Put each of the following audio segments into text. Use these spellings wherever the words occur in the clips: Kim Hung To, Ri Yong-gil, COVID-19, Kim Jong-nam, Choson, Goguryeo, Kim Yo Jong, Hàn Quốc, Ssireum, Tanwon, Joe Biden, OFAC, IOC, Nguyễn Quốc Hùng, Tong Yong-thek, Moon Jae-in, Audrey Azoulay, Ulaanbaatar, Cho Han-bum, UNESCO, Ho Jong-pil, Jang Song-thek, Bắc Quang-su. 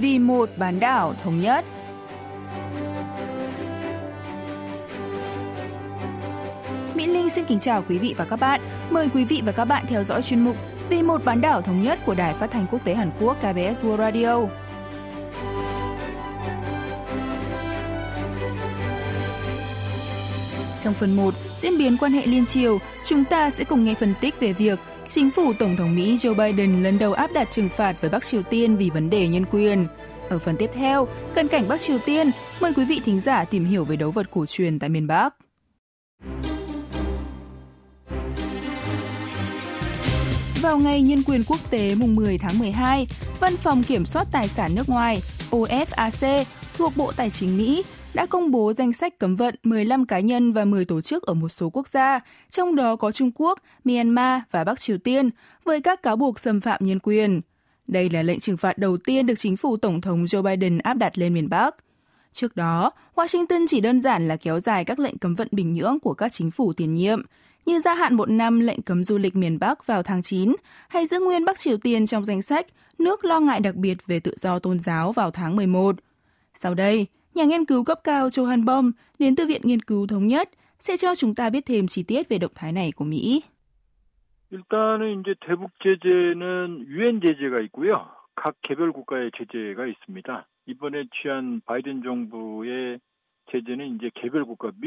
vì một bán đảo thống nhất. Mỹ Linh xin kính chào quý vị và các bạn. Mời quý vị và các bạn theo dõi chuyên mục Vì một bán đảo thống nhất của Đài Phát thanh Quốc tế Hàn Quốc KBS World Radio. Trong phần 1, diễn biến quan hệ liên triều, chúng ta sẽ cùng nghe phân tích về việc chính phủ Tổng thống Mỹ Joe Biden lần đầu áp đặt trừng phạt với Bắc Triều Tiên vì vấn đề nhân quyền. Ở phần tiếp theo, cận cảnh Bắc Triều Tiên, mời quý vị thính giả tìm hiểu về đấu vật cổ truyền tại miền Bắc. Vào ngày Nhân quyền Quốc tế mùng 10 tháng 12, Văn phòng Kiểm soát Tài sản nước ngoài OFAC thuộc Bộ Tài chính Mỹ đã công bố danh sách cấm vận 15 cá nhân và 10 tổ chức ở một số quốc gia, trong đó có Trung Quốc, Myanmar và Bắc Triều Tiên, với các cáo buộc xâm phạm nhân quyền. Đây là lệnh trừng phạt đầu tiên được chính phủ Tổng thống Joe Biden áp đặt lên miền Bắc. Trước đó, Washington chỉ đơn giản là kéo dài các lệnh cấm vận Bình Nhưỡng của các chính phủ tiền nhiệm, như gia hạn một năm lệnh cấm du lịch miền Bắc vào tháng 9, hay giữ nguyên Bắc Triều Tiên trong danh sách nước lo ngại đặc biệt về tự do tôn giáo vào tháng 11. Sau đây, nhà nghiên cứu cấp cao Cho Han-bum đến từ Viện Nghiên cứu Thống nhất sẽ cho chúng ta biết thêm chi tiết về động thái này của Mỹ. 일단은 이제 대북 제재는 UN 제재가 있고요. 각 개별 국가의 제재가 있습니다. 이번에 취한 바이든 정부의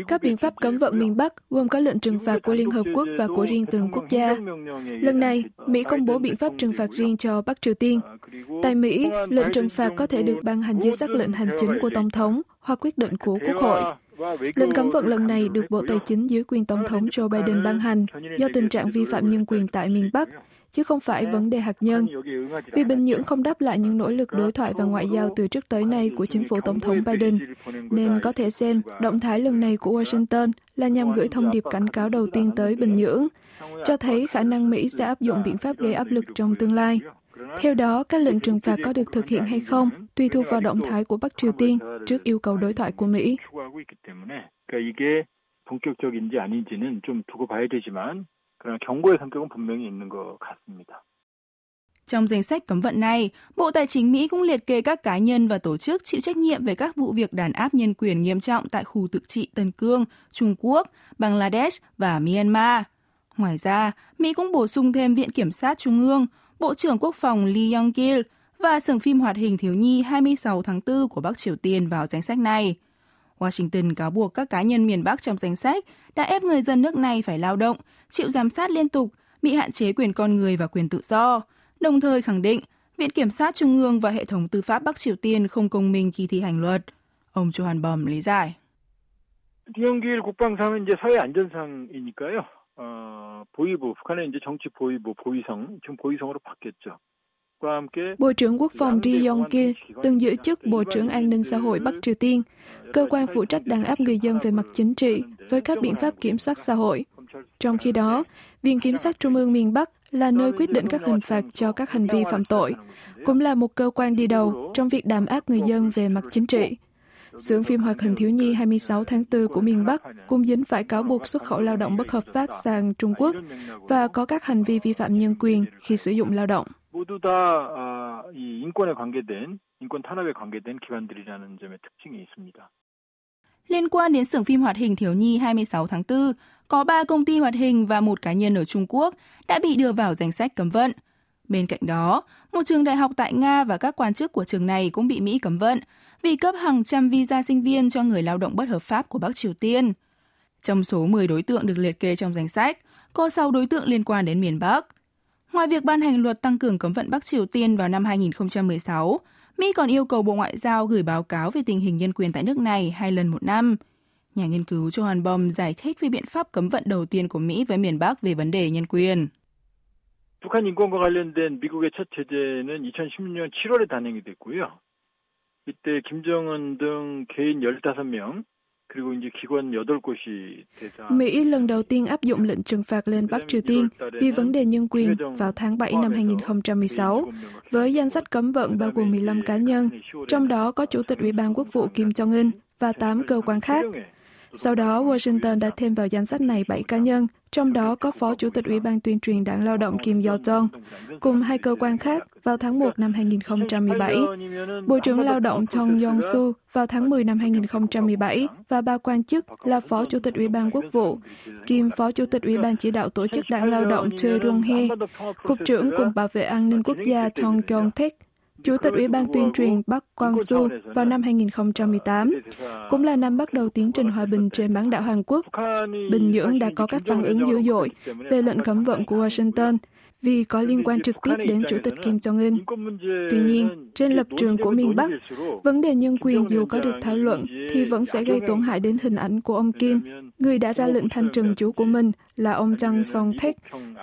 các biện pháp cấm vận miền Bắc gồm các lệnh trừng phạt của Liên Hợp Quốc và của riêng từng quốc gia. Lần này, Mỹ công bố biện pháp trừng phạt riêng cho Bắc Triều Tiên. Tại Mỹ, lệnh trừng phạt có thể được ban hành dưới sắc lệnh hành chính của Tổng thống hoặc quyết định của Quốc hội. Lệnh cấm vận lần này được Bộ Tài chính dưới quyền Tổng thống Joe Biden ban hành do tình trạng vi phạm nhân quyền tại miền Bắc, chứ không phải vấn đề hạt nhân. Vì Bình Nhưỡng không đáp lại những nỗ lực đối thoại và ngoại giao từ trước tới nay của chính phủ Tổng thống Biden, nên có thể xem động thái lần này của Washington là nhằm gửi thông điệp cảnh cáo đầu tiên tới Bình Nhưỡng, cho thấy khả năng Mỹ sẽ áp dụng biện pháp gây áp lực trong tương lai. Theo đó, các lệnh trừng phạt có được thực hiện hay không tùy thuộc vào động thái của Bắc Triều Tiên trước yêu cầu đối thoại của Mỹ. Trong danh sách cấm vận này, Bộ Tài chính Mỹ cũng liệt kê các cá nhân và tổ chức chịu trách nhiệm về các vụ việc đàn áp nhân quyền nghiêm trọng tại khu tự trị Tân Cương, Trung Quốc, Bangladesh và Myanmar. Ngoài ra, Mỹ cũng bổ sung thêm Viện Kiểm sát Trung ương, Bộ trưởng Quốc phòng Ri Yong-gil và xưởng phim hoạt hình thiếu nhi 26 tháng 4 của Bắc Triều Tiên vào danh sách này. Washington cáo buộc các cá nhân miền Bắc trong danh sách đã ép người dân nước này phải lao động, chịu giám sát liên tục, bị hạn chế quyền con người và quyền tự do, đồng thời khẳng định Viện Kiểm sát Trung ương và hệ thống tư pháp Bắc Triều Tiên không công minh khi thi hành luật. Ông Cho Han-bum lý giải. Yong-gil 국방상은 이제 사회 안전상이니까요. 보위부, 북한은 이제 정치 보위부, 보위성, 지금 보위성으로 바뀌었죠. Bộ trưởng Quốc phòng Ri Yong-gil từng giữ chức Bộ trưởng An ninh xã hội Bắc Triều Tiên, cơ quan phụ trách đàn áp người dân về mặt chính trị với các biện pháp kiểm soát xã hội. Trong khi đó, Viện Kiểm sát Trung ương miền Bắc là nơi quyết định các hình phạt cho các hành vi phạm tội, cũng là một cơ quan đi đầu trong việc đàn áp người dân về mặt chính trị. Xưởng phim hoạt hình thiếu nhi 26 tháng 4 của miền Bắc cũng dính phải cáo buộc xuất khẩu lao động bất hợp pháp sang Trung Quốc và có các hành vi vi phạm nhân quyền khi sử dụng lao động. 모두 다 이 인권에 관계된 인권 탄압에 관계된 기관들이라는 점의 특징이 있습니다. Liên quan đến xưởng phim hoạt hình thiếu nhi 26 tháng 4, có 3 công ty hoạt hình và một cá nhân ở Trung Quốc đã bị đưa vào danh sách cấm vận. Bên cạnh đó, một trường đại học tại Nga và các quan chức của trường này cũng bị Mỹ cấm vận vì cấp hàng trăm visa sinh viên cho người lao động bất hợp pháp của Bắc Triều Tiên. Trong số 10 đối tượng được liệt kê trong danh sách, có 6 đối tượng liên quan đến miền Bắc. Ngoài việc ban hành luật tăng cường cấm vận Bắc Triều Tiên vào năm 2016, Mỹ còn yêu cầu Bộ Ngoại giao gửi báo cáo về tình hình nhân quyền tại nước này 2 lần một năm. Nhà nghiên cứu Cho Han-bum giải thích về biện pháp cấm vận đầu tiên của Mỹ với miền Bắc về vấn đề nhân quyền. 북한 인권과 관련된 미국의 첫 제재는 2016년 7월에 단행이 됐고요. 이때 김정은 등 개인 15명 Mỹ lần đầu tiên áp dụng lệnh trừng phạt lên Bắc Triều Tiên vì vấn đề nhân quyền vào tháng 7 năm 2016, với danh sách cấm vận bao gồm 15 cá nhân, trong đó có Chủ tịch Ủy ban Quốc vụ Kim Jong-un và 8 cơ quan khác. Sau đó, Washington đã thêm vào danh sách này 7 cá nhân, trong đó có Phó Chủ tịch Ủy ban Tuyên truyền Đảng Lao động Kim Yo Jong, cùng hai cơ quan khác vào tháng 1 năm 2017, Bộ trưởng Lao động Tong Yong-su vào tháng 10 năm 2017 và ba quan chức là Phó Chủ tịch Ủy ban Quốc vụ, kiêm Phó Chủ tịch Ủy ban Chỉ đạo Tổ chức Đảng Lao động Joe Biden, Cục trưởng Cục Bảo vệ An ninh Quốc gia Tong Yong-thek, Chủ tịch Ủy ban Tuyên truyền Bắc Quang-su vào năm 2018, cũng là năm bắt đầu tiến trình hòa bình trên bán đảo Hàn Quốc. Bình Nhưỡng đã có các phản ứng dữ dội về lệnh cấm vận của Washington vì có liên quan trực tiếp đến Chủ tịch Kim Jong-un. Tuy nhiên, trên lập trường của miền Bắc, vấn đề nhân quyền dù có được thảo luận thì vẫn sẽ gây tổn hại đến hình ảnh của ông Kim, người đã ra lệnh thanh trừng chủ của mình là ông Jang Song-thek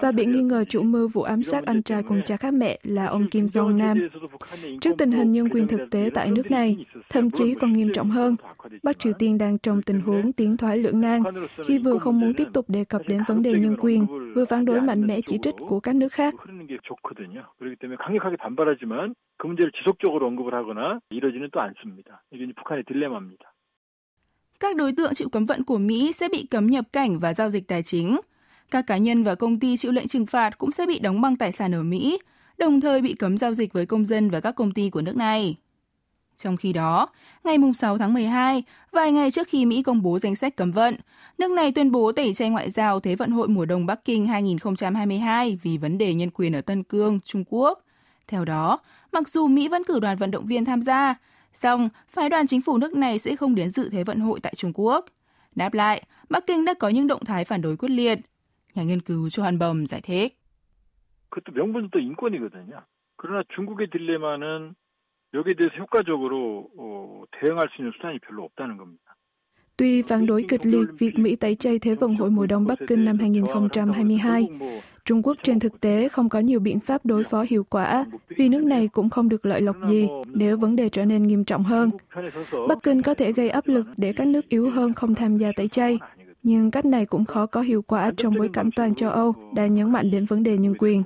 và bị nghi ngờ chủ mưu vụ ám sát anh trai cùng cha khác mẹ là ông Kim Jong-nam. Trước tình hình nhân quyền thực tế tại nước này, thậm chí còn nghiêm trọng hơn, Bắc Triều Tiên đang trong tình huống tiến thoái lưỡng nan khi vừa không muốn tiếp tục đề cập đến vấn đề nhân quyền, vừa phản đối mạnh mẽ chỉ trích của các nước khác. Các đối tượng chịu cấm vận của Mỹ sẽ bị cấm nhập cảnh và giao dịch tài chính. Các cá nhân và công ty chịu lệnh trừng phạt cũng sẽ bị đóng băng tài sản ở Mỹ, đồng thời bị cấm giao dịch với công dân và các công ty của nước này. Trong khi đó, ngày 6 tháng 12, vài ngày trước khi Mỹ công bố danh sách cấm vận, nước này tuyên bố tẩy chay ngoại giao Thế vận hội mùa đông Bắc Kinh 2022 vì vấn đề nhân quyền ở Tân Cương, Trung Quốc. Theo đó, mặc dù Mỹ vẫn cử đoàn vận động viên tham gia, song phái đoàn chính phủ nước này sẽ không đến dự Thế vận hội tại Trung Quốc. Đáp lại, Bắc Kinh đã có những động thái phản đối quyết liệt. Nhà nghiên cứu Cho Han-bum giải thích. Tuy phản đối kịch liệt việc Mỹ tẩy chay Thế vận hội mùa đông Bắc Kinh năm 2022, Trung Quốc trên thực tế không có nhiều biện pháp đối phó hiệu quả vì nước này cũng không được lợi lộc gì nếu vấn đề trở nên nghiêm trọng hơn. Bắc Kinh có thể gây áp lực để các nước yếu hơn không tham gia tẩy chay, nhưng cách này cũng khó có hiệu quả trong bối cảnh toàn châu Âu đã nhấn mạnh đến vấn đề nhân quyền.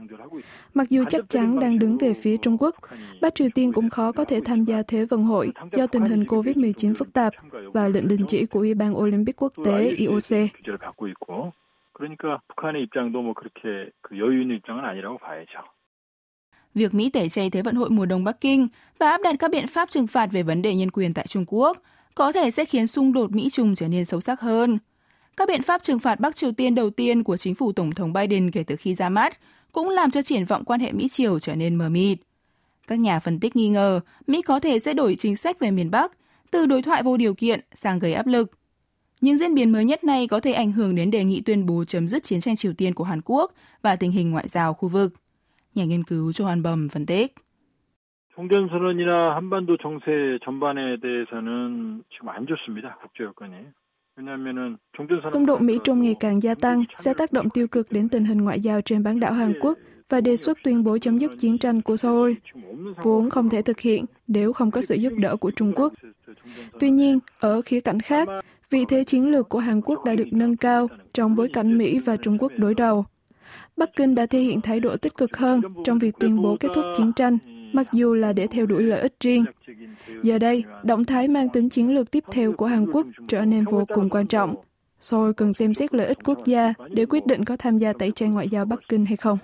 Mặc dù chắc chắn đang đứng về phía Trung Quốc, Bắc Triều Tiên cũng khó có thể tham gia Thế vận hội do tình hình COVID-19 phức tạp và lệnh đình chỉ của Ủy ban Olympic Quốc tế IOC. Việc Mỹ tẩy chay Thế vận hội mùa đông Bắc Kinh và áp đặt các biện pháp trừng phạt về vấn đề nhân quyền tại Trung Quốc có thể sẽ khiến xung đột Mỹ-Trung trở nên sâu sắc hơn. Các biện pháp trừng phạt Bắc Triều Tiên đầu tiên của chính phủ Tổng thống Biden kể từ khi ra mắt cũng làm cho triển vọng quan hệ Mỹ-Triều trở nên mờ mịt. Các nhà phân tích nghi ngờ Mỹ có thể sẽ đổi chính sách về miền Bắc từ đối thoại vô điều kiện sang gây áp lực. Những diễn biến mới nhất này có thể ảnh hưởng đến đề nghị tuyên bố chấm dứt chiến tranh Triều Tiên của Hàn Quốc và tình hình ngoại giao khu vực. Nhà nghiên cứu Cho Han-bum phân tích. Xung đột Mỹ-Trung ngày càng gia tăng sẽ tác động tiêu cực đến tình hình ngoại giao trên bán đảo Hàn Quốc và đề xuất tuyên bố chấm dứt chiến tranh của Seoul, vốn không thể thực hiện nếu không có sự giúp đỡ của Trung Quốc. Tuy nhiên, ở khía cạnh khác, vị thế chiến lược của Hàn Quốc đã được nâng cao trong bối cảnh Mỹ và Trung Quốc đối đầu. Bắc Kinh đã thể hiện thái độ tích cực hơn trong việc tuyên bố kết thúc chiến tranh, mặc dù là để theo đuổi lợi ích riêng. Giờ đây, động thái mang tính chiến lược tiếp theo của Hàn Quốc trở nên vô cùng quan trọng. Seoul cần xem xét lợi ích quốc gia để quyết định có tham gia tẩy chay ngoại giao Bắc Kinh hay không.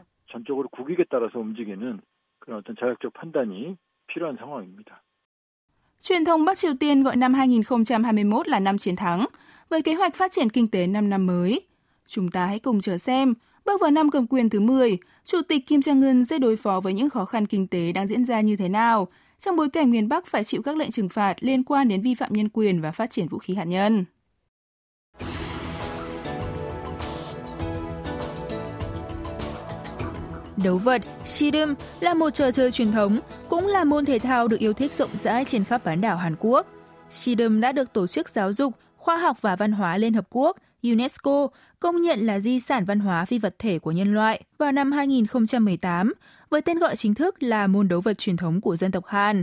Truyền thông Bắc Triều Tiên gọi năm 2021 là năm chiến thắng, với kế hoạch phát triển kinh tế 5 năm mới. Chúng ta hãy cùng chờ xem, bước vào năm cầm quyền thứ 10, Chủ tịch Kim Jong-un sẽ đối phó với những khó khăn kinh tế đang diễn ra như thế nào, trong bối cảnh miền Bắc phải chịu các lệnh trừng phạt liên quan đến vi phạm nhân quyền và phát triển vũ khí hạt nhân. Đấu vật Ssireum là một trò chơi truyền thống, cũng là môn thể thao được yêu thích rộng rãi trên khắp bán đảo Hàn Quốc. Ssireum đã được Tổ chức Giáo dục, Khoa học và Văn hóa Liên Hợp Quốc UNESCO công nhận là di sản văn hóa phi vật thể của nhân loại vào năm 2018 với tên gọi chính thức là môn đấu vật truyền thống của dân tộc Hàn.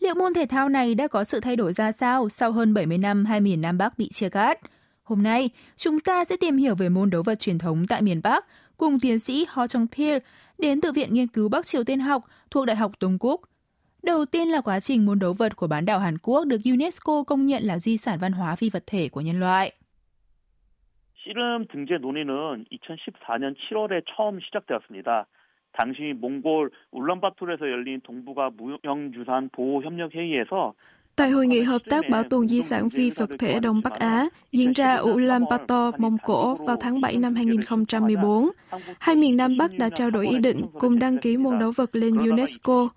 Liệu môn thể thao này đã có sự thay đổi ra sao sau hơn 70 năm hai miền Nam Bắc bị chia cắt? Hôm nay, chúng ta sẽ tìm hiểu về môn đấu vật truyền thống tại miền Bắc cùng tiến sĩ Ho Jong-pil đến từ Viện Nghiên cứu Bắc Triều Tiên học thuộc Đại học Đông Quốc. Đầu tiên là quá trình môn đấu vật của bán đảo Hàn Quốc được UNESCO công nhận là di sản văn hóa phi vật thể của nhân loại. 씨름 등재 논의는 2014년 7월에 처음 시작되었습니다. 당시 몽골 울란바토르에서 열린 동북아 무형유산 보호 협력 회의에서 tại hội nghị hợp tác bảo tồn di sản phi vật thể Đông Bắc Á diễn ra ở Ulaanbaatar, Mông Cổ vào tháng 7 năm 2014, hai miền Nam Bắc đã trao đổi ý định cùng đăng ký môn đấu vật lên UNESCO.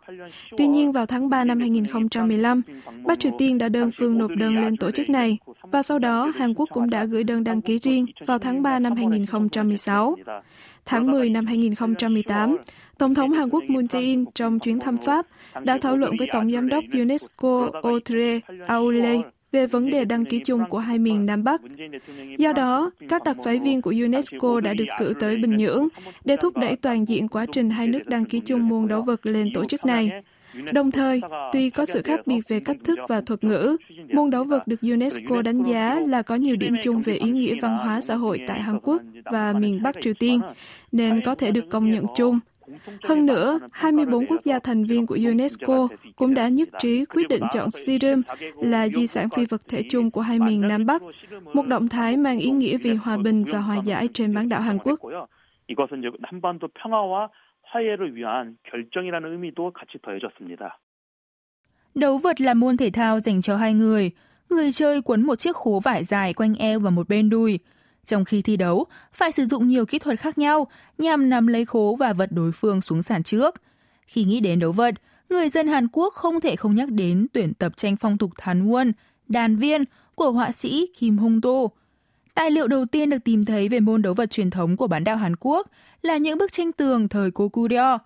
Tuy nhiên, vào tháng 3 năm 2015, Bắc Triều Tiên đã đơn phương nộp đơn lên tổ chức này, và sau đó Hàn Quốc cũng đã gửi đơn đăng ký riêng vào tháng 3 năm 2016. Tháng 10 năm 2018, Tổng thống Hàn Quốc Moon Jae-in trong chuyến thăm Pháp đã thảo luận với Tổng giám đốc UNESCO Audrey Azoulay về vấn đề đăng ký chung của hai miền Nam Bắc. Do đó, các đặc phái viên của UNESCO đã được cử tới Bình Nhưỡng để thúc đẩy toàn diện quá trình hai nước đăng ký chung môn đấu vật lên tổ chức này. Đồng thời, tuy có sự khác biệt về cách thức và thuật ngữ, môn đấu vật được UNESCO đánh giá là có nhiều điểm chung về ý nghĩa văn hóa xã hội tại Hàn Quốc và miền Bắc Triều Tiên, nên có thể được công nhận chung. Hơn nữa, 24 quốc gia thành viên của UNESCO cũng đã nhất trí quyết định chọn Ssireum là di sản phi vật thể chung của hai miền Nam Bắc, một động thái mang ý nghĩa vì hòa bình và hòa giải trên bán đảo Hàn Quốc. Đấu vật là môn thể thao dành cho hai người. Người chơi quấn một chiếc khố vải dài quanh eo và một bên đùi. Trong khi thi đấu, phải sử dụng nhiều kỹ thuật khác nhau nhằm nắm lấy khố và vật đối phương xuống sàn trước. Khi nghĩ đến đấu vật, người dân Hàn Quốc không thể không nhắc đến tuyển tập tranh phong tục Tanwon, đàn viên của họa sĩ Kim Hung To. Tài liệu đầu tiên được tìm thấy về môn đấu vật truyền thống của bán đảo Hàn Quốc là những bức tranh tường thời Goguryeo,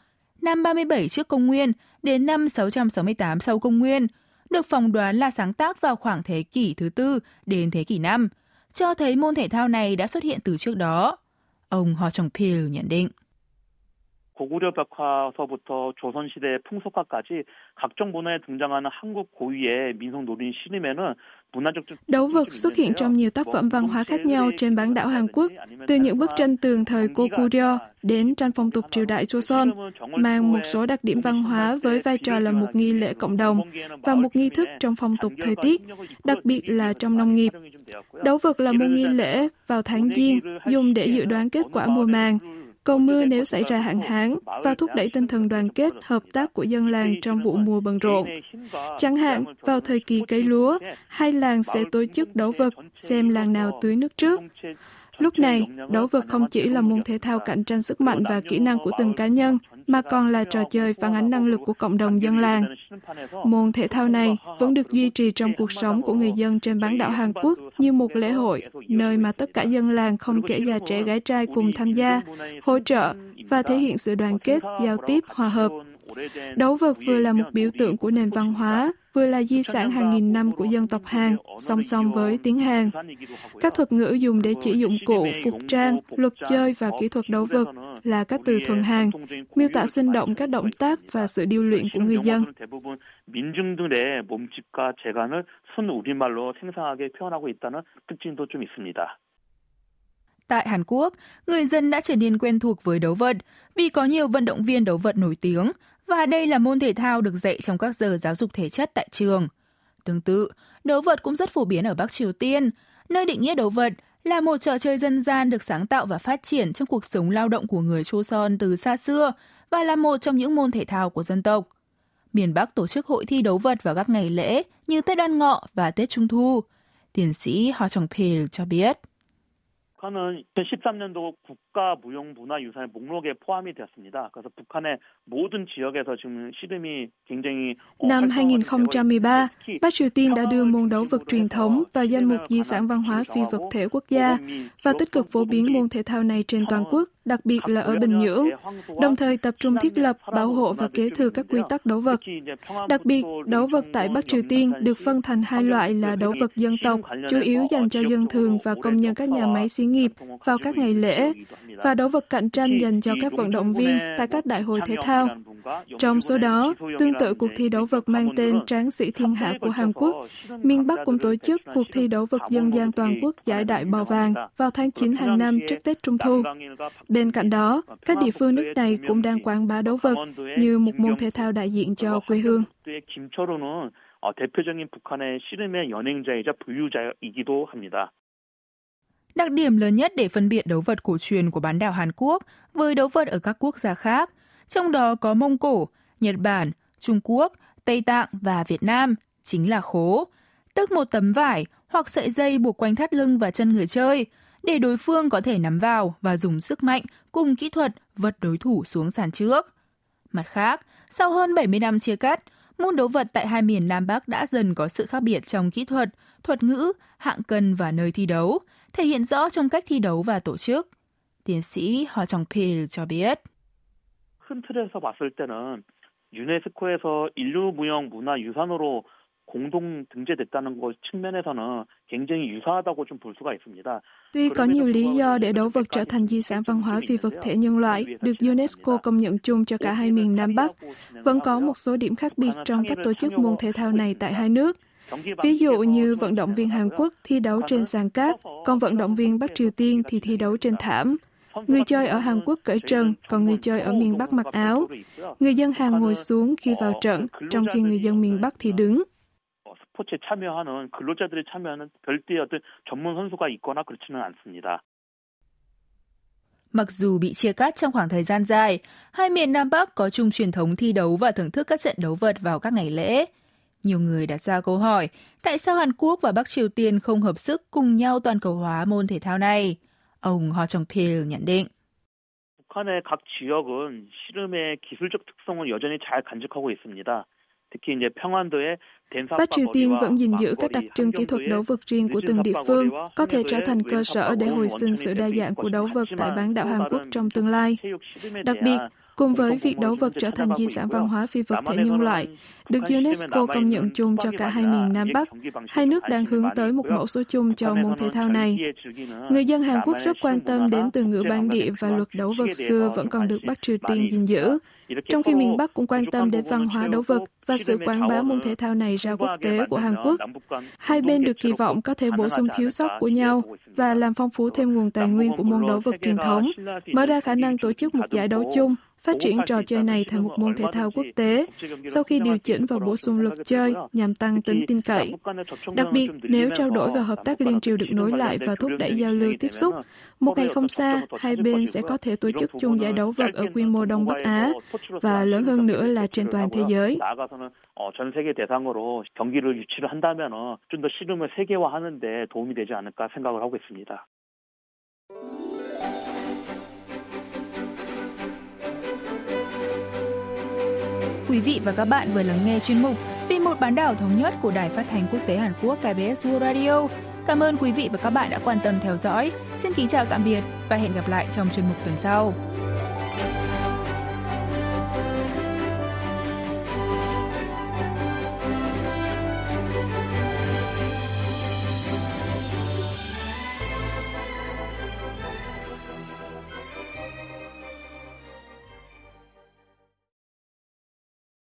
năm 37 trước Công nguyên đến năm 668 sau Công nguyên, được phỏng đoán là sáng tác vào khoảng thế kỷ thứ 4 đến thế kỷ 5, cho thấy môn thể thao này đã xuất hiện từ trước đó. Ông Ho Jong-pil nhận định. 고구려 벽화서부터 조선 시대의 풍속화까지 각종 문화에 등장하는 한국 고유의 민속 놀이인 씨름에는 đấu vật xuất hiện trong nhiều tác phẩm văn hóa khác nhau trên bán đảo Hàn Quốc, từ những bức tranh tường thời Goguryeo đến tranh phong tục triều đại Choson, mang một số đặc điểm văn hóa với vai trò là một nghi lễ cộng đồng và một nghi thức trong phong tục thời tiết, đặc biệt là trong nông nghiệp. Đấu vật là môn nghi lễ vào tháng Giêng, dùng để dự đoán kết quả mùa màng, cầu mưa nếu xảy ra hạn hán và thúc đẩy tinh thần đoàn kết, hợp tác của dân làng trong vụ mùa bận rộn. Chẳng hạn, vào thời kỳ cấy lúa, hai làng sẽ tổ chức đấu vật xem làng nào tưới nước trước. Lúc này, đấu vật không chỉ là môn thể thao cạnh tranh sức mạnh và kỹ năng của từng cá nhân, mà còn là trò chơi phản ánh năng lực của cộng đồng dân làng. Môn thể thao này vẫn được duy trì trong cuộc sống của người dân trên bán đảo Hàn Quốc như một lễ hội, nơi mà tất cả dân làng không kể già trẻ gái trai cùng tham gia, hỗ trợ và thể hiện sự đoàn kết, giao tiếp, hòa hợp. Đấu vật vừa là một biểu tượng của nền văn hóa, vừa là di sản hàng nghìn năm của dân tộc Hàn, song song với tiếng Hàn. Các thuật ngữ dùng để chỉ dụng cụ, phục trang, luật chơi và kỹ thuật đấu vật là các từ thuần Hàn, miêu tả sinh động các động tác và sự điêu luyện của người dân. Tại Hàn Quốc, người dân đã trở nên quen thuộc với đấu vật vì có nhiều vận động viên đấu vật nổi tiếng, và đây là môn thể thao được dạy trong các giờ giáo dục thể chất tại trường. Tương tự, đấu vật cũng rất phổ biến ở Bắc Triều Tiên, nơi định nghĩa đấu vật là một trò chơi dân gian được sáng tạo và phát triển trong cuộc sống lao động của người Choson từ xa xưa và là một trong những môn thể thao của dân tộc. Miền Bắc tổ chức hội thi đấu vật vào các ngày lễ như Tết Đoan Ngọ và Tết Trung Thu. Tiến sĩ Ho Jong-pil cho biết. 북한은 2013년도 국가 무형 문화 유산의 목록에 포함이 되었습니다. 그래서 북한의 모든 지역에서 지금 씨름이 굉장히 Năm 2013, Bắc Triều Tiên đã đưa môn đấu vật truyền thống vào danh mục di sản văn hóa phi vật thể quốc gia và tích cực phổ biến môn thể thao này trên toàn quốc, đặc biệt là ở Bình Nhưỡng, đồng thời tập trung thiết lập, bảo hộ và kế thừa các quy tắc đấu vật. Đặc biệt, đấu vật tại Bắc Triều Tiên được phân thành hai loại là đấu vật dân tộc, chủ yếu dành cho dân thường và công nhân các nhà máy xí nghiệp vào các ngày lễ, và đấu vật cạnh tranh dành cho các vận động viên tại các đại hội thể thao. Trong số đó, tương tự cuộc thi đấu vật mang tên Tráng sĩ thiên hạ của Hàn Quốc, miền Bắc cũng tổ chức cuộc thi đấu vật dân gian toàn quốc giải đại bò vàng vào tháng 9 hàng năm trước Tết Trung Thu. Bên cạnh đó, các địa phương nước này cũng đang quảng bá đấu vật như một môn thể thao đại diện cho quê hương. Đặc điểm lớn nhất để phân biệt đấu vật cổ truyền của bán đảo Hàn Quốc với đấu vật ở các quốc gia khác, trong đó có Mông Cổ, Nhật Bản, Trung Quốc, Tây Tạng và Việt Nam, chính là khố, tức một tấm vải hoặc sợi dây buộc quanh thắt lưng và chân người chơi, để đối phương có thể nắm vào và dùng sức mạnh cùng kỹ thuật vật đối thủ xuống sàn trước. Mặt khác, sau hơn 70 năm chia cắt, môn đấu vật tại hai miền Nam Bắc đã dần có sự khác biệt trong kỹ thuật, thuật ngữ, hạng cân và nơi thi đấu, thể hiện rõ trong cách thi đấu và tổ chức. Tiến sĩ Ho Jong-pil cho biết. 큰 틀에서 봤을 때는 유네스코에서 인류 무형 문화 유산으로 공동 등재됐다는 것 측면에서는 굉장히 유사하다고 좀 볼 수가 있습니다. Tuy có nhiều lý do để đấu vật trở thành di sản văn hóa phi vật thể nhân loại, được UNESCO công nhận chung cho cả hai miền Nam Bắc, vẫn có một số điểm khác biệt trong cách tổ chức môn thể thao này tại hai nước. Ví dụ như vận động viên Hàn Quốc thi đấu trên sàn cát, còn vận động viên Bắc Triều Tiên thì thi đấu trên thảm. Người chơi ở Hàn Quốc cởi trần, còn người chơi ở miền Bắc mặc áo. Người dân Hàn ngồi xuống khi vào trận, trong khi người dân miền Bắc thì đứng. 스포츠에 참여하는 근로자들이 참여하는 별도의 어떤 전문 선수가 있거나 그렇지는 않습니다. Mặc dù bị chia cắt trong khoảng thời gian dài, hai miền Nam Bắc có chung truyền thống thi đấu và thưởng thức các trận đấu vật vào các ngày lễ. Nhiều người đặt ra câu hỏi, tại sao Hàn Quốc và Bắc Triều Tiên không hợp sức cùng nhau toàn cầu hóa môn thể thao này? Ông Ho Jong-pil nhận định. 북한의 각 지역은 씨름의 기술적 특성을 여전히 잘 간직하고 있습니다. Bắc Triều Tiên vẫn gìn giữ các đặc trưng kỹ thuật đấu vật riêng của từng địa phương, có thể trở thành cơ sở để hồi sinh sự đa dạng của đấu vật tại bán đảo Hàn Quốc trong tương lai. Đặc biệt, cùng với việc đấu vật trở thành di sản văn hóa phi vật thể nhân loại, được UNESCO công nhận chung cho cả hai miền Nam Bắc, hai nước đang hướng tới một mẫu số chung cho môn thể thao này. Người dân Hàn Quốc rất quan tâm đến từ ngữ bản địa và luật đấu vật xưa vẫn còn được Bắc Triều Tiên gìn giữ, trong khi miền Bắc cũng quan tâm đến văn hóa đấu vật và sự quảng bá môn thể thao này ra quốc tế của Hàn Quốc. Hai bên được kỳ vọng có thể bổ sung thiếu sót của nhau và làm phong phú thêm nguồn tài nguyên của môn đấu vật truyền thống, mở ra khả năng tổ chức một giải đấu chung, phát triển trò chơi này thành một môn thể thao quốc tế, sau khi điều chỉnh và bổ sung luật chơi nhằm tăng tính tin cậy. Đặc biệt, nếu trao đổi và hợp tác liên triều được nối lại và thúc đẩy giao lưu tiếp xúc, một ngày không xa, hai bên sẽ có thể tổ chức chung giải đấu vật ở quy mô Đông Bắc Á và lớn hơn nữa là trên toàn thế giới. Quý vị và các bạn vừa lắng nghe chuyên mục Vì một bán đảo thống nhất của Đài Phát thanh Quốc tế Hàn Quốc KBS World Radio. Cảm ơn quý vị và các bạn đã quan tâm theo dõi. Xin kính chào tạm biệt và hẹn gặp lại trong chuyên mục tuần sau.